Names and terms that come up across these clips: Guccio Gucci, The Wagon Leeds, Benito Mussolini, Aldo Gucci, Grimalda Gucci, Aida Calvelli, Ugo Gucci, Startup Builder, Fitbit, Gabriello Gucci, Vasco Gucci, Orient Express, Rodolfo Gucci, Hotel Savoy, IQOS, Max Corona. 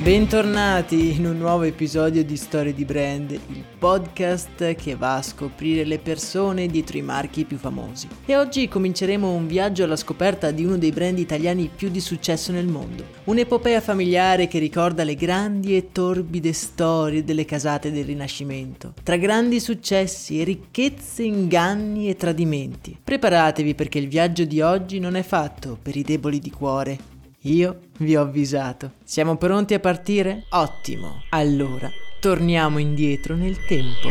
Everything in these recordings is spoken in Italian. Bentornati in un nuovo episodio di Storie di Brand, il podcast che va a scoprire le persone dietro i marchi più famosi. E oggi cominceremo un viaggio alla scoperta di uno dei brand italiani più di successo nel mondo. Un'epopea familiare che ricorda le grandi e torbide storie delle casate del Rinascimento, tra grandi successi, ricchezze, inganni e tradimenti. Preparatevi perché il viaggio di oggi non è fatto per i deboli di cuore. Io vi ho avvisato. Siamo pronti a partire? Ottimo! Allora, torniamo indietro nel tempo.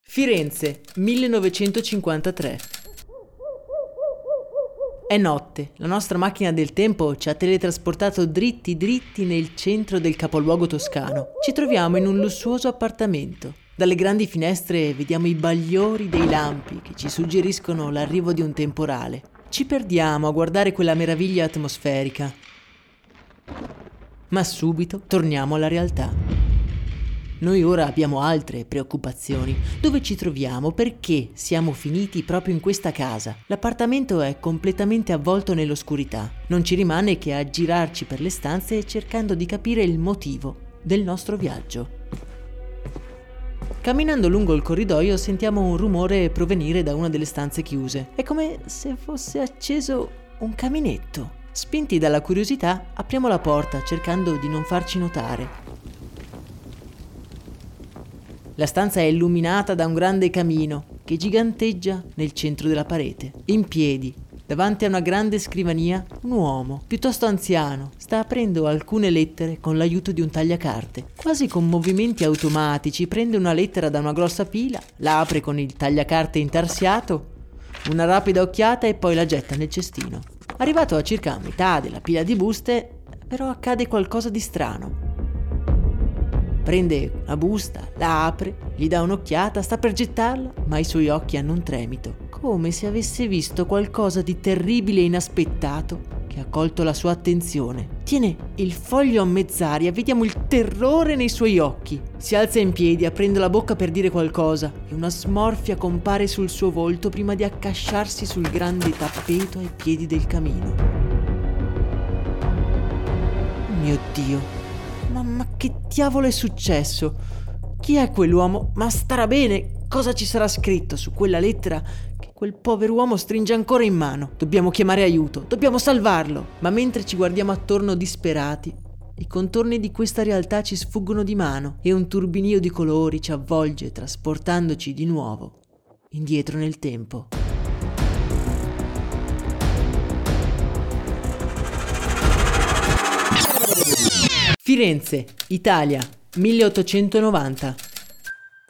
Firenze, 1953. È notte, la nostra macchina del tempo ci ha teletrasportato dritti nel centro del capoluogo toscano. Ci troviamo in un lussuoso appartamento. Dalle grandi finestre vediamo i bagliori dei lampi che ci suggeriscono l'arrivo di un temporale. Ci perdiamo a guardare quella meraviglia atmosferica. Ma subito torniamo alla realtà. Noi ora abbiamo altre preoccupazioni. Dove ci troviamo? Perché siamo finiti proprio in questa casa? L'appartamento è completamente avvolto nell'oscurità. Non ci rimane che aggirarci per le stanze cercando di capire il motivo del nostro viaggio. Camminando lungo il corridoio sentiamo un rumore provenire da una delle stanze chiuse. È come se fosse acceso un caminetto. Spinti dalla curiosità, apriamo la porta cercando di non farci notare. La stanza è illuminata da un grande camino che giganteggia nel centro della parete. In piedi, davanti a una grande scrivania, un uomo, piuttosto anziano, sta aprendo alcune lettere con l'aiuto di un tagliacarte. Quasi con movimenti automatici prende una lettera da una grossa pila, la apre con il tagliacarte intarsiato, una rapida occhiata e poi la getta nel cestino. Arrivato a circa metà della pila di buste, però accade qualcosa di strano. Prende una busta, la apre, gli dà un'occhiata, sta per gettarla, ma i suoi occhi hanno un tremito, come se avesse visto qualcosa di terribile e inaspettato che ha colto la sua attenzione. Tiene il foglio a mezz'aria, vediamo il terrore nei suoi occhi. Si alza in piedi, aprendo la bocca per dire qualcosa, e una smorfia compare sul suo volto prima di accasciarsi sul grande tappeto ai piedi del camino. Mio Dio! Ma che diavolo è successo? Chi è quell'uomo? Ma starà bene? Cosa ci sarà scritto su quella lettera che quel povero uomo stringe ancora in mano? Dobbiamo chiamare aiuto, dobbiamo salvarlo. Ma mentre ci guardiamo attorno disperati, i contorni di questa realtà ci sfuggono di mano e un turbinio di colori ci avvolge, trasportandoci di nuovo indietro nel tempo. Firenze, Italia, 1890.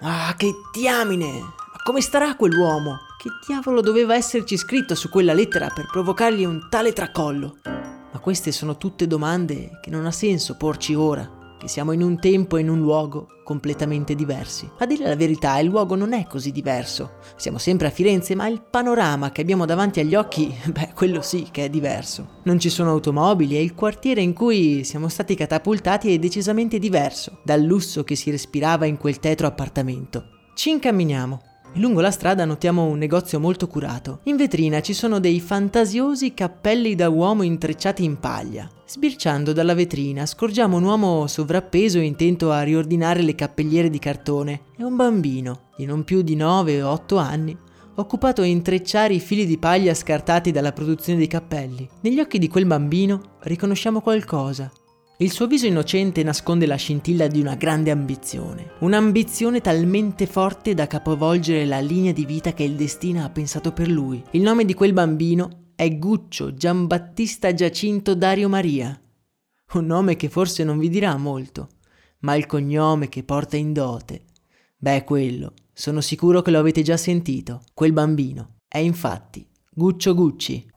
Ah, che diamine! Ma come starà quell'uomo? Che diavolo doveva esserci scritto su quella lettera per provocargli un tale tracollo? Ma queste sono tutte domande che non ha senso porci ora, che siamo in un tempo e in un luogo completamente diversi. A dire la verità, il luogo non è così diverso. Siamo sempre a Firenze, ma il panorama che abbiamo davanti agli occhi, quello sì che è diverso. Non ci sono automobili e il quartiere in cui siamo stati catapultati è decisamente diverso dal lusso che si respirava in quel tetro appartamento. Ci incamminiamo. Lungo la strada notiamo un negozio molto curato. In vetrina ci sono dei fantasiosi cappelli da uomo intrecciati in paglia. Sbirciando dalla vetrina scorgiamo un uomo sovrappeso intento a riordinare le cappelliere di cartone e un bambino di non più di 9 o 8 anni occupato a intrecciare i fili di paglia scartati dalla produzione dei cappelli. Negli occhi di quel bambino riconosciamo qualcosa. Il suo viso innocente nasconde la scintilla di una grande ambizione. Un'ambizione talmente forte da capovolgere la linea di vita che il destino ha pensato per lui. Il nome di quel bambino è Guccio Giambattista Giacinto Dario Maria. Un nome che forse non vi dirà molto, ma il cognome che porta in dote. Quello, sono sicuro che lo avete già sentito. Quel bambino è infatti Guccio Gucci.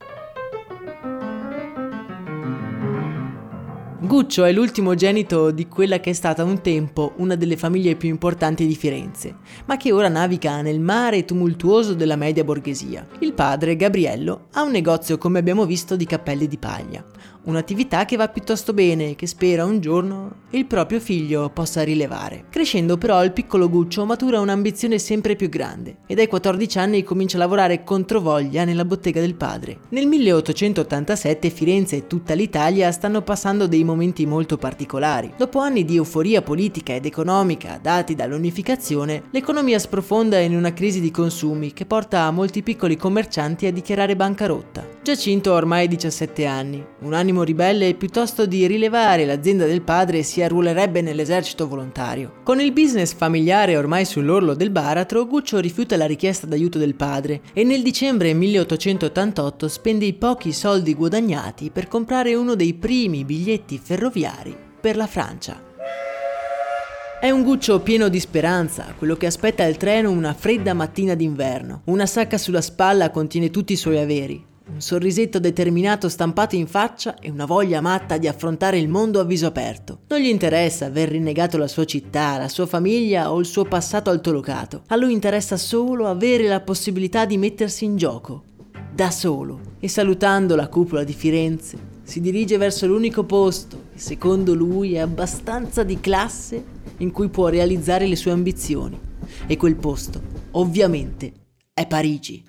Guccio è l'ultimogenito di quella che è stata un tempo una delle famiglie più importanti di Firenze, ma che ora naviga nel mare tumultuoso della media borghesia. Il padre, Gabriello, ha un negozio, come abbiamo visto, di cappelli di paglia, un'attività che va piuttosto bene e che spera un giorno il proprio figlio possa rilevare. Crescendo però il piccolo Guccio matura un'ambizione sempre più grande e dai 14 anni comincia a lavorare controvoglia nella bottega del padre. Nel 1887 Firenze e tutta l'Italia stanno passando dei momenti molto particolari. Dopo anni di euforia politica ed economica dati dall'unificazione, l'economia sprofonda in una crisi di consumi che porta a molti piccoli commercianti a dichiarare bancarotta. Giacinto ha ormai 17 anni, un animo ribelle piuttosto di rilevare l'azienda del padre si arruolerebbe nell'esercito volontario. Con il business familiare ormai sull'orlo del baratro, Guccio rifiuta la richiesta d'aiuto del padre e nel dicembre 1888 spende i pochi soldi guadagnati per comprare uno dei primi biglietti ferroviari per la Francia. È un Guccio pieno di speranza, quello che aspetta il treno una fredda mattina d'inverno. Una sacca sulla spalla contiene tutti i suoi averi. Un sorrisetto determinato stampato in faccia e una voglia matta di affrontare il mondo a viso aperto. Non gli interessa aver rinnegato la sua città, la sua famiglia o il suo passato altolocato. A lui interessa solo avere la possibilità di mettersi in gioco, da solo. E salutando la cupola di Firenze, si dirige verso l'unico posto che secondo lui è abbastanza di classe in cui può realizzare le sue ambizioni. E quel posto, ovviamente, è Parigi.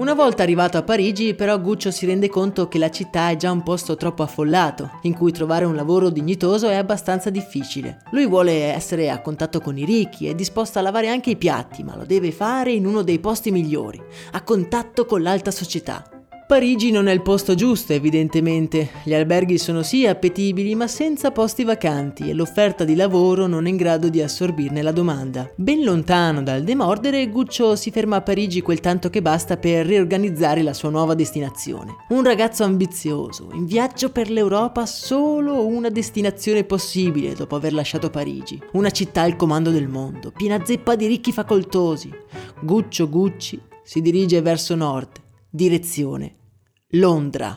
Una volta arrivato a Parigi, però, Guccio si rende conto che la città è già un posto troppo affollato, in cui trovare un lavoro dignitoso è abbastanza difficile. Lui vuole essere a contatto con i ricchi, è disposto a lavare anche i piatti, ma lo deve fare in uno dei posti migliori, a contatto con l'alta società. Parigi non è il posto giusto, evidentemente. Gli alberghi sono sì appetibili, ma senza posti vacanti e l'offerta di lavoro non è in grado di assorbirne la domanda. Ben lontano dal demordere, Guccio si ferma a Parigi quel tanto che basta per riorganizzare la sua nuova destinazione. Un ragazzo ambizioso, in viaggio per l'Europa, solo una destinazione possibile dopo aver lasciato Parigi. Una città al comando del mondo, piena zeppa di ricchi facoltosi. Guccio Gucci si dirige verso nord, direzione Londra.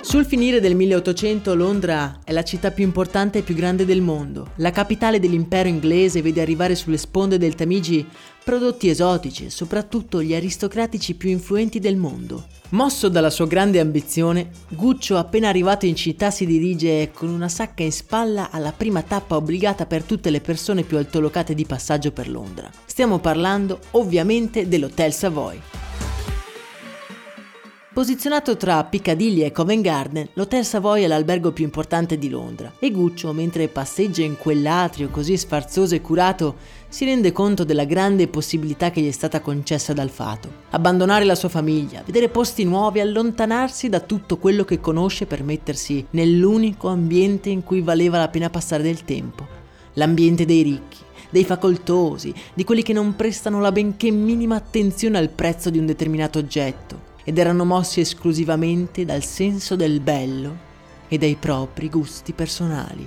Sul finire del 1800 Londra è la città più importante e più grande del mondo. La capitale dell'impero inglese vede arrivare sulle sponde del Tamigi prodotti esotici e soprattutto gli aristocratici più influenti del mondo. Mosso dalla sua grande ambizione, Guccio appena arrivato in città si dirige con una sacca in spalla alla prima tappa obbligata per tutte le persone più altolocate di passaggio per Londra. Stiamo parlando ovviamente dell'Hotel Savoy. Posizionato tra Piccadilly e Covent Garden, l'Hotel Savoy è l'albergo più importante di Londra e Guccio, mentre passeggia in quell'atrio così sfarzoso e curato, si rende conto della grande possibilità che gli è stata concessa dal fato. Abbandonare la sua famiglia, vedere posti nuovi, allontanarsi da tutto quello che conosce per mettersi nell'unico ambiente in cui valeva la pena passare del tempo, l'ambiente dei ricchi, dei facoltosi, di quelli che non prestano la benché minima attenzione al prezzo di un determinato oggetto. ed erano mossi esclusivamente dal senso del bello e dai propri gusti personali.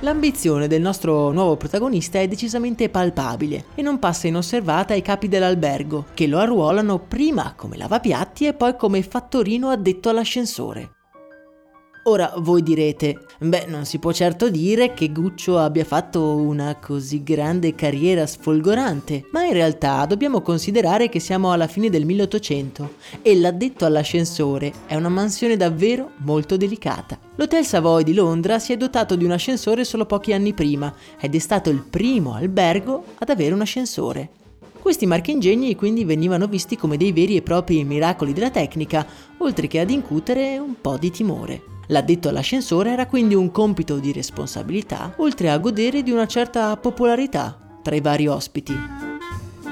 L'ambizione del nostro nuovo protagonista è decisamente palpabile e non passa inosservata ai capi dell'albergo, che lo arruolano prima come lavapiatti e poi come fattorino addetto all'ascensore. Ora voi direte, beh, non si può certo dire che Guccio abbia fatto una così grande carriera sfolgorante, ma in realtà dobbiamo considerare che siamo alla fine del 1800 e l'addetto all'ascensore è una mansione davvero molto delicata. L'Hotel Savoy di Londra si è dotato di un ascensore solo pochi anni prima ed è stato il primo albergo ad avere un ascensore. Questi marchingegni quindi venivano visti come dei veri e propri miracoli della tecnica, oltre che ad incutere un po' di timore. L'addetto all'ascensore era quindi un compito di responsabilità, oltre a godere di una certa popolarità tra i vari ospiti.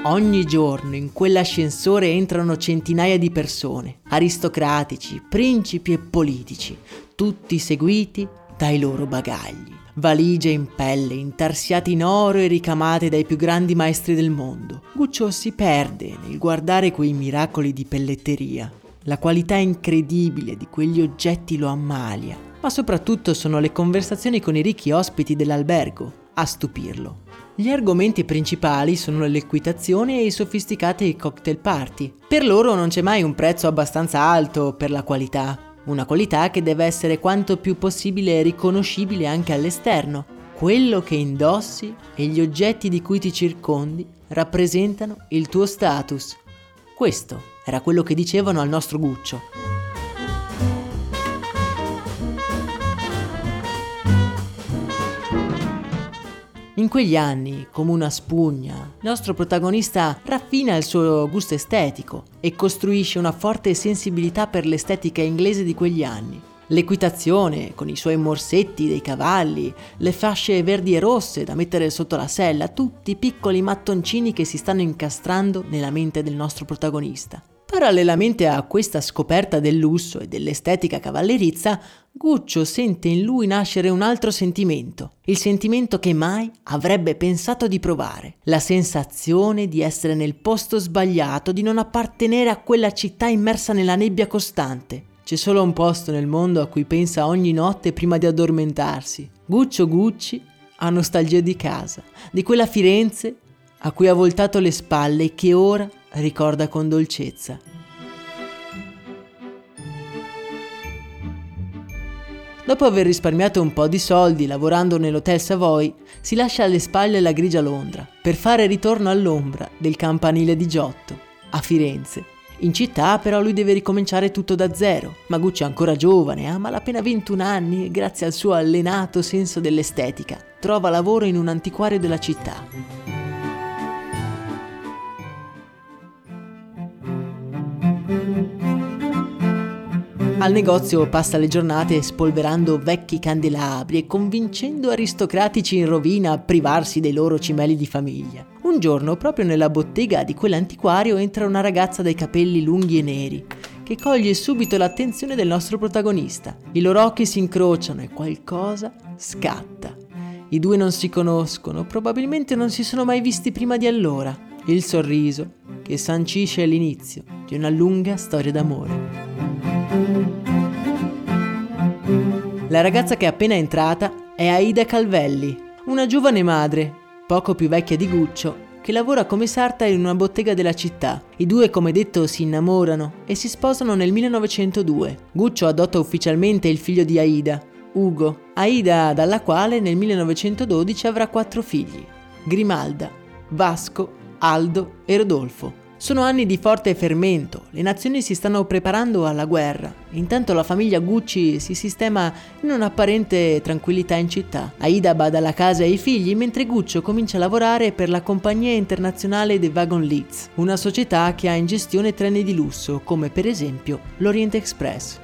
Ogni giorno in quell'ascensore entrano centinaia di persone, aristocratici, principi e politici, tutti seguiti dai loro bagagli. Valigie in pelle, intarsiate in oro e ricamate dai più grandi maestri del mondo. Guccio si perde nel guardare quei miracoli di pelletteria. La qualità incredibile di quegli oggetti lo ammalia, ma soprattutto sono le conversazioni con i ricchi ospiti dell'albergo a stupirlo. Gli argomenti principali sono l'equitazione e i sofisticati cocktail party. Per loro non c'è mai un prezzo abbastanza alto per la qualità, una qualità che deve essere quanto più possibile riconoscibile anche all'esterno. Quello che indossi e gli oggetti di cui ti circondi rappresentano il tuo status. Questo era quello che dicevano al nostro Guccio. In quegli anni, come una spugna, il nostro protagonista raffina il suo gusto estetico e costruisce una forte sensibilità per l'estetica inglese di quegli anni. L'equitazione, con i suoi morsetti dei cavalli, le fasce verdi e rosse da mettere sotto la sella, tutti piccoli mattoncini che si stanno incastrando nella mente del nostro protagonista. Parallelamente a questa scoperta del lusso e dell'estetica cavallerizza, Guccio sente in lui nascere un altro sentimento, il sentimento che mai avrebbe pensato di provare, la sensazione di essere nel posto sbagliato, di non appartenere a quella città immersa nella nebbia costante. C'è solo un posto nel mondo a cui pensa ogni notte prima di addormentarsi. Guccio Gucci ha nostalgia di casa, di quella Firenze a cui ha voltato le spalle e che ora ricorda con dolcezza. Dopo aver risparmiato un po' di soldi lavorando nell'Hotel Savoy, si lascia alle spalle la grigia Londra per fare ritorno all'ombra del campanile di Giotto, a Firenze. In città però lui deve ricominciare tutto da zero, ma Gucci è ancora giovane, ha malapena 21 anni e grazie al suo allenato senso dell'estetica trova lavoro in un antiquario della città. Al negozio passa le giornate spolverando vecchi candelabri e convincendo aristocratici in rovina a privarsi dei loro cimeli di famiglia. Un giorno, proprio nella bottega di quell'antiquario, entra una ragazza dai capelli lunghi e neri, che coglie subito l'attenzione del nostro protagonista. I loro occhi si incrociano e qualcosa scatta. I due non si conoscono, probabilmente non si sono mai visti prima di allora. Il sorriso che sancisce l'inizio di una lunga storia d'amore. La ragazza che è appena entrata è Aida Calvelli, una giovane madre, poco più vecchia di Guccio, che lavora come sarta in una bottega della città. I due, come detto, si innamorano e si sposano nel 1902. Guccio adotta ufficialmente il figlio di Aida, Ugo. Aida, dalla quale nel 1912 avrà 4 figli: Grimalda, Vasco, Aldo e Rodolfo. Sono anni di forte fermento, le nazioni si stanno preparando alla guerra. Intanto la famiglia Gucci si sistema in un'apparente tranquillità in città. Aida bada alla casa e ai figli, mentre Guccio comincia a lavorare per la compagnia internazionale The Wagon Leeds, una società che ha in gestione treni di lusso, come per esempio l'Orient Express.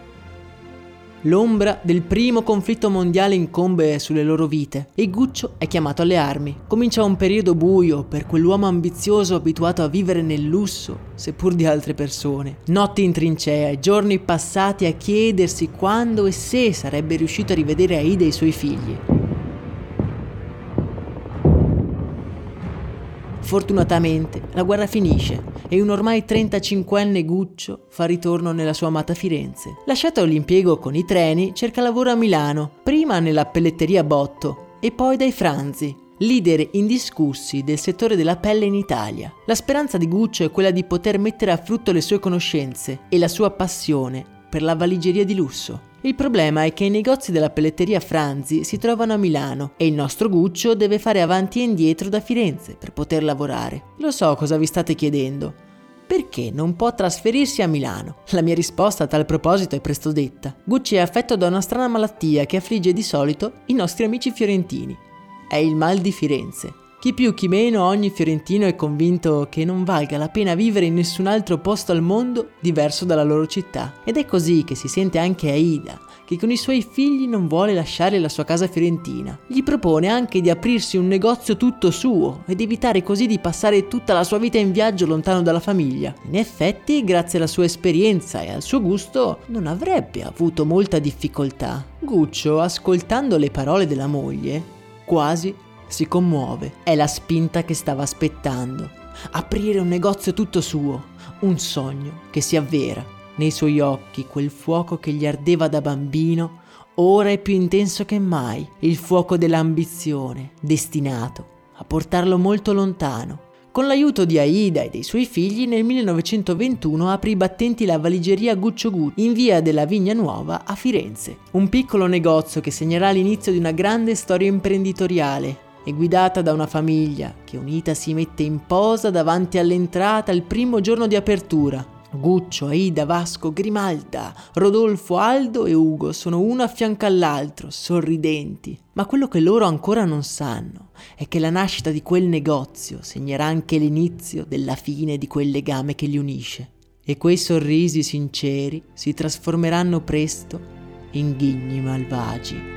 L'ombra del primo conflitto mondiale incombe sulle loro vite e Guccio è chiamato alle armi. Comincia un periodo buio per quell'uomo ambizioso abituato a vivere nel lusso, seppur di altre persone. Notti in trincea e giorni passati a chiedersi quando e se sarebbe riuscito a rivedere Aida e i suoi figli. Fortunatamente la guerra finisce e un ormai 35enne Guccio fa ritorno nella sua amata Firenze. Lasciato l'impiego con i treni, cerca lavoro a Milano, prima nella pelletteria Botto e poi dai Franzi, leader indiscussi del settore della pelle in Italia. La speranza di Guccio è quella di poter mettere a frutto le sue conoscenze e la sua passione per la valigeria di lusso. Il problema è che i negozi della pelletteria Franzi si trovano a Milano e il nostro Guccio deve fare avanti e indietro da Firenze per poter lavorare. Lo so cosa vi state chiedendo. Perché non può trasferirsi a Milano? La mia risposta a tal proposito è presto detta. Gucci è affetto da una strana malattia che affligge di solito i nostri amici fiorentini. È il mal di Firenze. Chi più chi meno, ogni fiorentino è convinto che non valga la pena vivere in nessun altro posto al mondo diverso dalla loro città. Ed è così che si sente anche Aida, che con i suoi figli non vuole lasciare la sua casa fiorentina. Gli propone anche di aprirsi un negozio tutto suo ed evitare così di passare tutta la sua vita in viaggio lontano dalla famiglia. In effetti, grazie alla sua esperienza e al suo gusto, non avrebbe avuto molta difficoltà. Guccio, ascoltando le parole della moglie, quasi si commuove. È la spinta che stava aspettando. Aprire un negozio tutto suo, un sogno che si avvera. Nei suoi occhi quel fuoco che gli ardeva da bambino ora è più intenso che mai, il fuoco dell'ambizione, destinato a portarlo molto lontano. Con l'aiuto di Aida e dei suoi figli, nel 1921 aprì i battenti la valigeria Guccio Gucci in via della Vigna Nuova a Firenze. Un piccolo negozio che segnerà l'inizio di una grande storia imprenditoriale, e guidata da una famiglia che unita si mette in posa davanti all'entrata il primo giorno di apertura. Guccio, Aida, Vasco, Grimalda, Rodolfo, Aldo e Ugo sono uno a fianco all'altro, sorridenti. Ma quello che loro ancora non sanno è che la nascita di quel negozio segnerà anche l'inizio della fine di quel legame che li unisce. E quei sorrisi sinceri si trasformeranno presto in ghigni malvagi.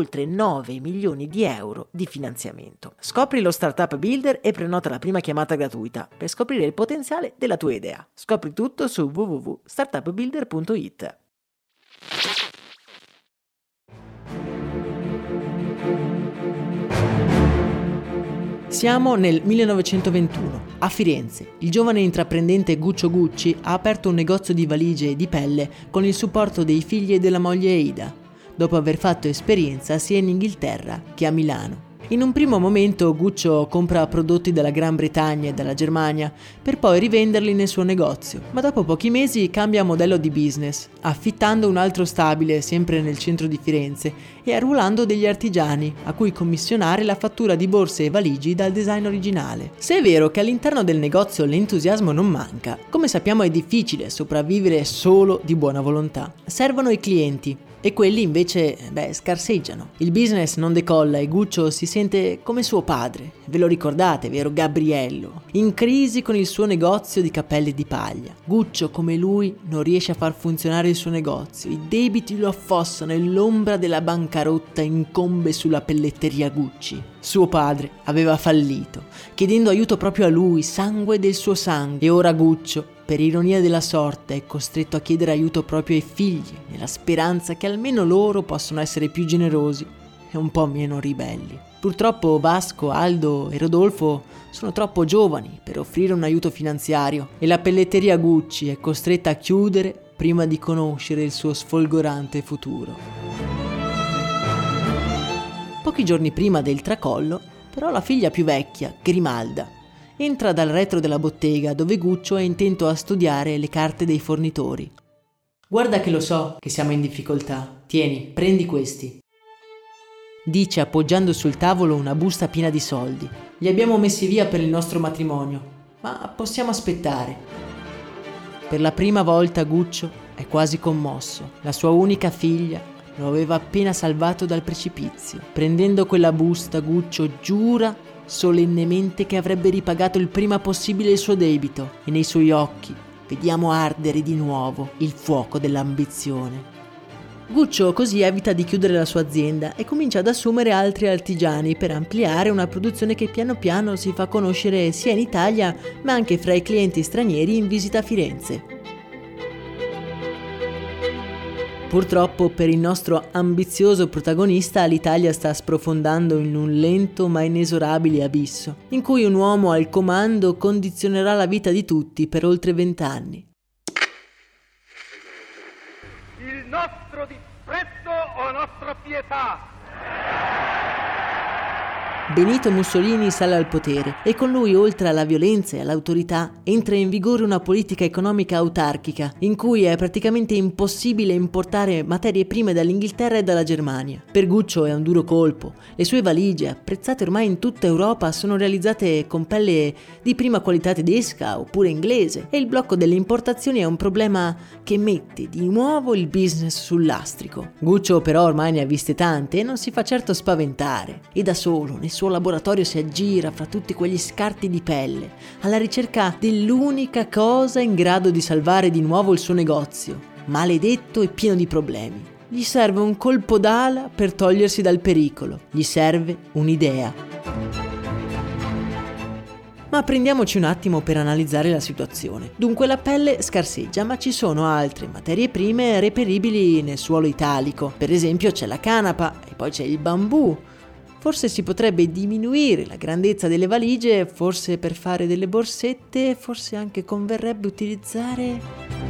oltre 9 milioni di euro di finanziamento. Scopri lo Startup Builder e prenota la prima chiamata gratuita per scoprire il potenziale della tua idea. Scopri tutto su www.startupbuilder.it. Siamo nel 1921. A Firenze, il giovane intraprendente Guccio Gucci ha aperto un negozio di valigie e di pelle con il supporto dei figli e della moglie Aida, dopo aver fatto esperienza sia in Inghilterra che a Milano. In un primo momento Guccio compra prodotti dalla Gran Bretagna e dalla Germania per poi rivenderli nel suo negozio, ma dopo pochi mesi cambia modello di business, affittando un altro stabile sempre nel centro di Firenze e arruolando degli artigiani a cui commissionare la fattura di borse e valigie dal design originale. Se è vero che all'interno del negozio l'entusiasmo non manca, come sappiamo è difficile sopravvivere solo di buona volontà. Servono i clienti e quelli invece, scarseggiano. Il business non decolla e Guccio si sente come suo padre, ve lo ricordate, vero Gabriello, in crisi con il suo negozio di cappelli di paglia. Guccio, come lui, non riesce a far funzionare il suo negozio, i debiti lo affossano e l'ombra della bancarotta incombe sulla pelletteria Gucci. Suo padre aveva fallito, chiedendo aiuto proprio a lui, sangue del suo sangue, e ora Guccio, per ironia della sorte, è costretto a chiedere aiuto proprio ai figli, nella speranza che almeno loro possano essere più generosi e un po' meno ribelli. Purtroppo Vasco, Aldo e Rodolfo sono troppo giovani per offrire un aiuto finanziario e la pelletteria Gucci è costretta a chiudere prima di conoscere il suo sfolgorante futuro. Pochi giorni prima del tracollo, però, la figlia più vecchia, Grimalda, entra dal retro della bottega dove Guccio è intento a studiare le carte dei fornitori. «Guarda che lo so che siamo in difficoltà. Tieni, prendi questi», dice appoggiando sul tavolo una busta piena di soldi. «Li abbiamo messi via per il nostro matrimonio, ma possiamo aspettare». Per la prima volta Guccio è quasi commosso. La sua unica figlia lo aveva appena salvato dal precipizio. Prendendo quella busta, Guccio giura solennemente che avrebbe ripagato il prima possibile il suo debito, e nei suoi occhi vediamo ardere di nuovo il fuoco dell'ambizione. Guccio così evita di chiudere la sua azienda e comincia ad assumere altri artigiani per ampliare una produzione che piano piano si fa conoscere sia in Italia ma anche fra i clienti stranieri in visita a Firenze. Purtroppo per il nostro ambizioso protagonista l'Italia sta sprofondando in un lento ma inesorabile abisso, in cui un uomo al comando condizionerà la vita di tutti per oltre 20 anni. Il nostro disprezzo o nostra pietà? Benito Mussolini sale al potere e con lui, oltre alla violenza e all'autorità, entra in vigore una politica economica autarchica in cui è praticamente impossibile importare materie prime dall'Inghilterra e dalla Germania. Per Guccio è un duro colpo. Le sue valigie, apprezzate ormai in tutta Europa, sono realizzate con pelle di prima qualità tedesca oppure inglese, e il blocco delle importazioni è un problema che mette di nuovo il business sul lastrico. Guccio però ormai ne ha viste tante e non si fa certo spaventare, e da solo nessuno. Il suo laboratorio si aggira fra tutti quegli scarti di pelle alla ricerca dell'unica cosa in grado di salvare di nuovo il suo negozio, maledetto e pieno di problemi. Gli serve un colpo d'ala per togliersi dal pericolo, gli serve un'idea. Ma prendiamoci un attimo per analizzare la situazione. Dunque la pelle scarseggia, ma ci sono altre materie prime reperibili nel suolo italico. Per esempio c'è la canapa e poi c'è il bambù. Forse si potrebbe diminuire la grandezza delle valigie, forse per fare delle borsette, forse anche converrebbe utilizzare...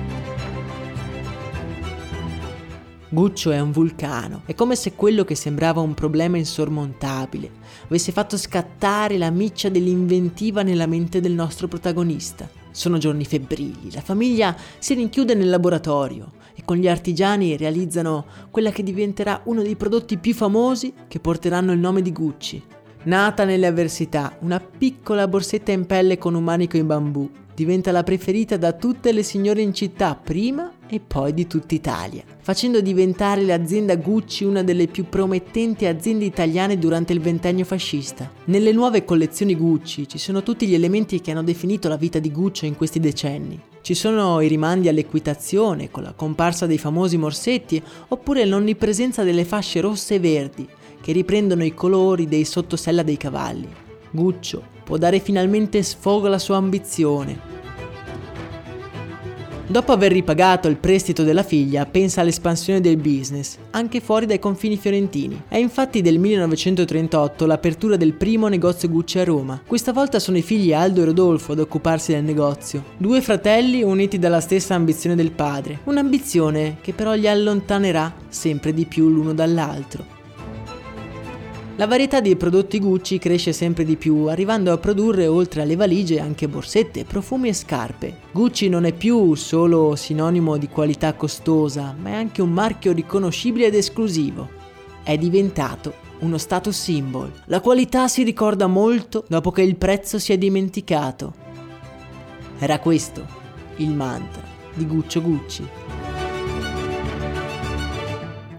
Guccio è un vulcano. È come se quello che sembrava un problema insormontabile avesse fatto scattare la miccia dell'inventiva nella mente del nostro protagonista. Sono giorni febbrili, la famiglia si rinchiude nel laboratorio e con gli artigiani realizzano quella che diventerà uno dei prodotti più famosi che porteranno il nome di Gucci. Nata nelle avversità, una piccola borsetta in pelle con un manico in bambù diventa la preferita da tutte le signore in città prima e poi di tutta Italia, facendo diventare l'azienda Gucci una delle più promettenti aziende italiane durante il ventennio fascista. Nelle nuove collezioni Gucci ci sono tutti gli elementi che hanno definito la vita di Guccio in questi decenni. Ci sono i rimandi all'equitazione, con la comparsa dei famosi morsetti, oppure l'onnipresenza delle fasce rosse e verdi, che riprendono i colori dei sottosella dei cavalli. Guccio può dare finalmente sfogo alla sua ambizione. Dopo aver ripagato il prestito della figlia, pensa all'espansione del business, anche fuori dai confini fiorentini. È infatti del 1938 l'apertura del primo negozio Gucci a Roma. Questa volta sono i figli Aldo e Rodolfo ad occuparsi del negozio. Due fratelli uniti dalla stessa ambizione del padre. Un'ambizione che però li allontanerà sempre di più l'uno dall'altro. La varietà dei prodotti Gucci cresce sempre di più, arrivando a produrre oltre alle valigie anche borsette, profumi e scarpe. Gucci non è più solo sinonimo di qualità costosa, ma è anche un marchio riconoscibile ed esclusivo. È diventato uno status symbol. La qualità si ricorda molto dopo che il prezzo si è dimenticato. Era questo il mantra di Guccio Gucci.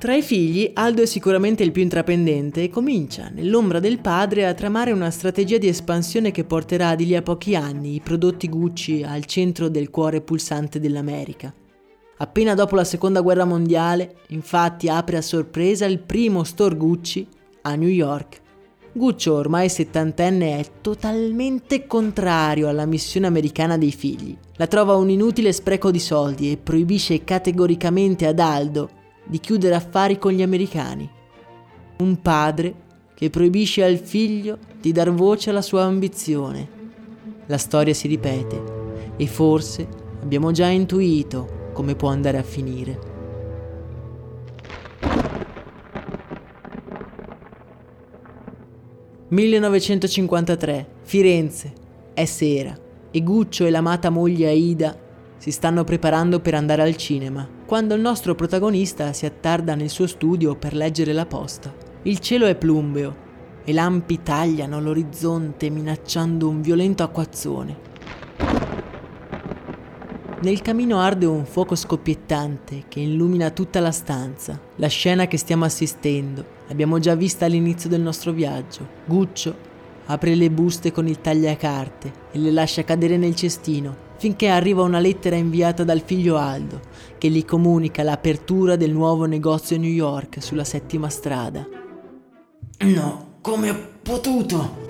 Tra i figli, Aldo è sicuramente il più intraprendente e comincia, nell'ombra del padre, a tramare una strategia di espansione che porterà di lì a pochi anni i prodotti Gucci al centro del cuore pulsante dell'America. Appena dopo la Seconda Guerra Mondiale, infatti, apre a sorpresa il primo store Gucci a New York. Guccio, ormai settantenne, è totalmente contrario alla missione americana dei figli. La trova un inutile spreco di soldi e proibisce categoricamente ad Aldo di chiudere affari con gli americani. Un padre che proibisce al figlio di dar voce alla sua ambizione. La storia si ripete e forse abbiamo già intuito come può andare a finire. «1953, Firenze, è sera e Guccio e l'amata moglie Aida si stanno preparando per andare al cinema, quando il nostro protagonista si attarda nel suo studio per leggere la posta. Il cielo è plumbeo e lampi tagliano l'orizzonte minacciando un violento acquazzone. Nel camino arde un fuoco scoppiettante che illumina tutta la stanza. La scena che stiamo assistendo l'abbiamo già vista all'inizio del nostro viaggio. Guccio apre le buste con il tagliacarte e le lascia cadere nel cestino, finché arriva una lettera inviata dal figlio Aldo, che gli comunica l'apertura del nuovo negozio a New York, sulla 7ª strada. No, come ho potuto?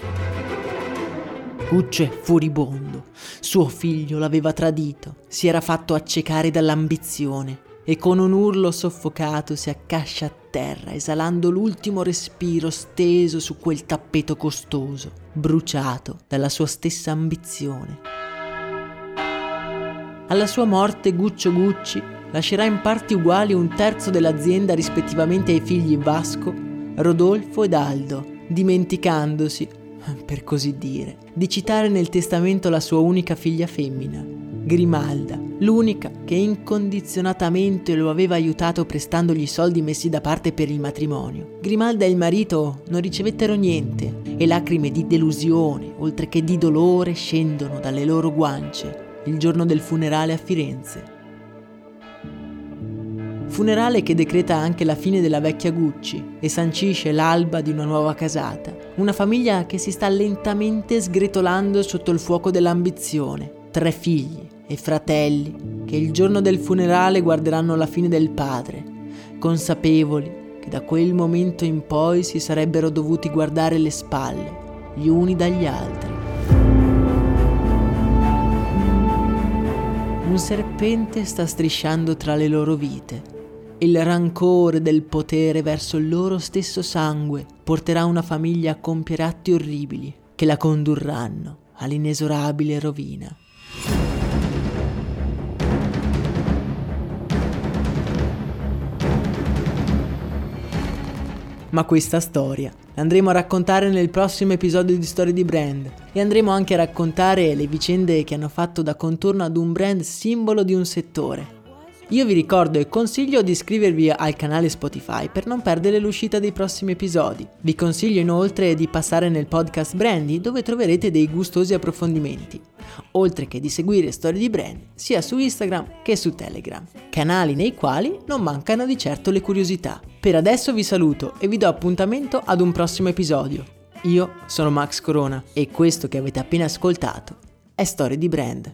Guccio è furibondo. Suo figlio l'aveva tradito, si era fatto accecare dall'ambizione. E con un urlo soffocato si accascia a terra, esalando l'ultimo respiro steso su quel tappeto costoso, bruciato dalla sua stessa ambizione. Alla sua morte Guccio Gucci lascerà in parti uguali un terzo dell'azienda rispettivamente ai figli Vasco, Rodolfo ed Aldo, dimenticandosi, per così dire, di citare nel testamento la sua unica figlia femmina, Grimalda, l'unica che incondizionatamente lo aveva aiutato prestandogli soldi messi da parte per il matrimonio. Grimalda e il marito non ricevettero niente e lacrime di delusione, oltre che di dolore, scendono dalle loro guance il giorno del funerale a Firenze. Funerale che decreta anche la fine della vecchia Gucci e sancisce l'alba di una nuova casata, una famiglia che si sta lentamente sgretolando sotto il fuoco dell'ambizione. 3 figli e fratelli che il giorno del funerale guarderanno la fine del padre, consapevoli che da quel momento in poi si sarebbero dovuti guardare le spalle gli uni dagli altri. Un serpente sta strisciando tra le loro vite. Il rancore del potere verso il loro stesso sangue porterà una famiglia a compiere atti orribili che la condurranno all'inesorabile rovina. Ma questa storia l'andremo a raccontare nel prossimo episodio di Storie di Brand e andremo anche a raccontare le vicende che hanno fatto da contorno ad un brand simbolo di un settore. Io vi ricordo e consiglio di iscrivervi al canale Spotify per non perdere l'uscita dei prossimi episodi. Vi consiglio inoltre di passare nel podcast Brandy, dove troverete dei gustosi approfondimenti, oltre che di seguire Storie di Brand sia su Instagram che su Telegram, canali nei quali non mancano di certo le curiosità. Per adesso vi saluto e vi do appuntamento ad un prossimo episodio. Io sono Max Corona e questo che avete appena ascoltato è Storie di Brand.